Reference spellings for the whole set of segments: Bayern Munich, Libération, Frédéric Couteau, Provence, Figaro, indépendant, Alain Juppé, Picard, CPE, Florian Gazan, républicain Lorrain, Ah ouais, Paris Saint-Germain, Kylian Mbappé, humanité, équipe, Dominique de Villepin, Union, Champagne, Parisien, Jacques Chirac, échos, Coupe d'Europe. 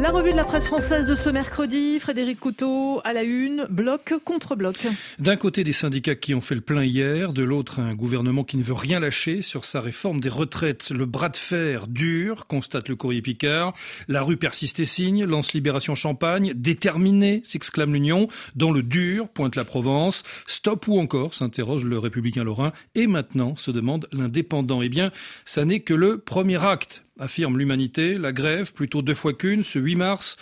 La revue de la presse française de ce mercredi, Frédéric Couteau à la une, bloc contre bloc. D'un côté des syndicats qui ont fait le plein hier, de l'autre un gouvernement qui ne veut rien lâcher sur sa réforme des retraites. Le bras de fer dur, constate le courrier Picard. La rue persiste et signe, lance Libération Champagne. Déterminée, s'exclame l'Union. Dans le dur, pointe la Provence. Stop ou encore, s'interroge le républicain Lorrain. Et maintenant, se demande l'indépendant. Eh bien, ça n'est que le premier acte, affirme l'Humanité. La grève, plutôt deux fois qu'une, ce 8 mars,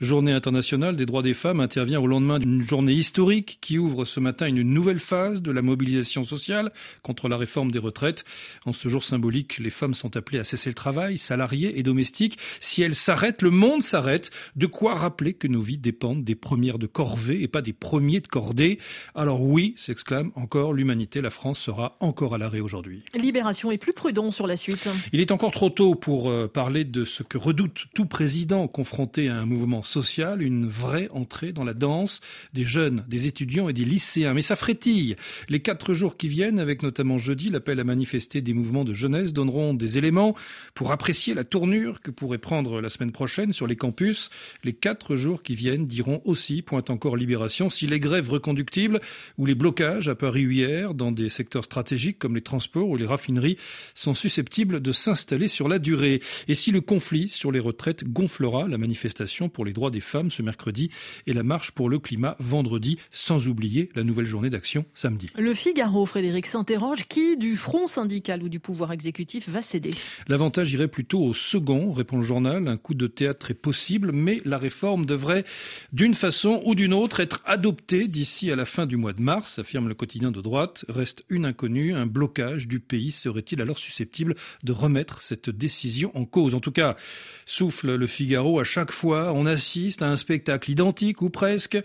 journée internationale des droits des femmes, intervient au lendemain d'une journée historique qui ouvre ce matin une nouvelle phase de la mobilisation sociale contre la réforme des retraites. En ce jour symbolique, les femmes sont appelées à cesser le travail, salariés et domestiques. Si elles s'arrêtent, le monde s'arrête. De quoi rappeler que nos vies dépendent des premières de corvée et pas des premiers de cordée. Alors oui, s'exclame encore l'Humanité, la France sera encore à l'arrêt aujourd'hui. Libération est plus prudent sur la suite. Il est encore trop tôt pour parler de ce que redoute tout président confronté à un mouvement social, une vraie entrée dans la danse des jeunes, des étudiants et des lycéens. Mais ça frétille. Les 4 jours qui viennent, avec notamment jeudi, l'appel à manifester des mouvements de jeunesse, donneront des éléments pour apprécier la tournure que pourrait prendre la semaine prochaine sur les campus. Les 4 jours qui viennent diront aussi, pointe encore Libération, si les grèves reconductibles ou les blocages à Paris hier dans des secteurs stratégiques comme les transports ou les raffineries sont susceptibles de s'installer sur la durée. Et si le conflit sur les retraites gonflera, la manifestation pour les droits des femmes ce mercredi et la marche pour le climat vendredi, sans oublier la nouvelle journée d'action samedi. Le Figaro, Frédéric, s'interroge qui du front syndical ou du pouvoir exécutif va céder. L'avantage irait plutôt au second, répond le journal. Un coup de théâtre est possible, mais la réforme devrait d'une façon ou d'une autre être adoptée d'ici à la fin du mois de mars, affirme le quotidien de droite. Reste une inconnue, un blocage du pays serait-il alors susceptible de remettre cette décision en cause. En tout cas, souffle le Figaro, à chaque fois, on assiste à un spectacle identique ou presque,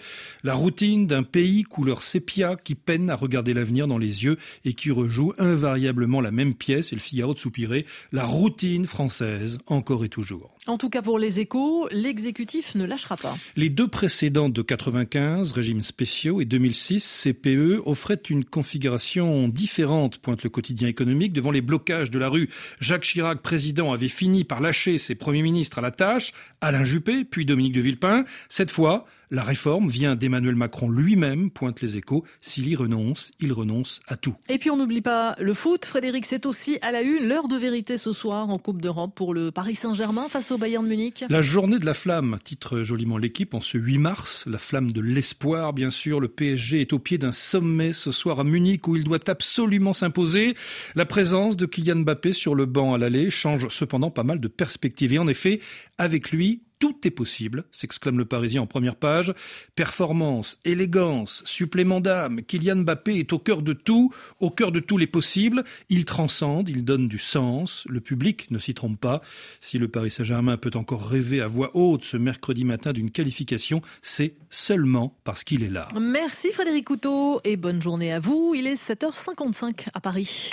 la routine d'un pays couleur sépia qui peine à regarder l'avenir dans les yeux et qui rejoue invariablement la même pièce, et le Figaro de soupirer, la routine française, encore et toujours. En tout cas pour les Échos, l'exécutif ne lâchera pas. Les deux précédents de 1995, régimes spéciaux, et 2006, CPE, offraient une configuration différente, pointe le quotidien économique, devant les blocages de la rue. Jacques Chirac, président, avait fini par lâcher ses premiers ministres à la tâche, Alain Juppé, puis Dominique de Villepin. Cette fois, la réforme vient d'Emmanuel Macron lui-même, pointe les Échos. S'il y renonce, il renonce à tout. Et puis on n'oublie pas le foot, Frédéric, c'est aussi à la une l'heure de vérité ce soir en Coupe d'Europe pour le Paris Saint-Germain face au Bayern Munich. La journée de la flamme, titre joliment l'équipe en ce 8 mars. La flamme de l'espoir, bien sûr. Le PSG est au pied d'un sommet ce soir à Munich où il doit absolument s'imposer. La présence de Kylian Mbappé sur le banc à l'aller change cependant pas mal de perspectives. Et en effet, avec lui, tout est possible, s'exclame le Parisien en première page. Performance, élégance, supplément d'âme, Kylian Mbappé est au cœur de tous les possibles. Il transcende, il donne du sens. Le public ne s'y trompe pas. Si le Paris Saint-Germain peut encore rêver à voix haute ce mercredi matin d'une qualification, c'est seulement parce qu'il est là. Merci Frédéric Couteau et bonne journée à vous. Il est 7h55 à Paris.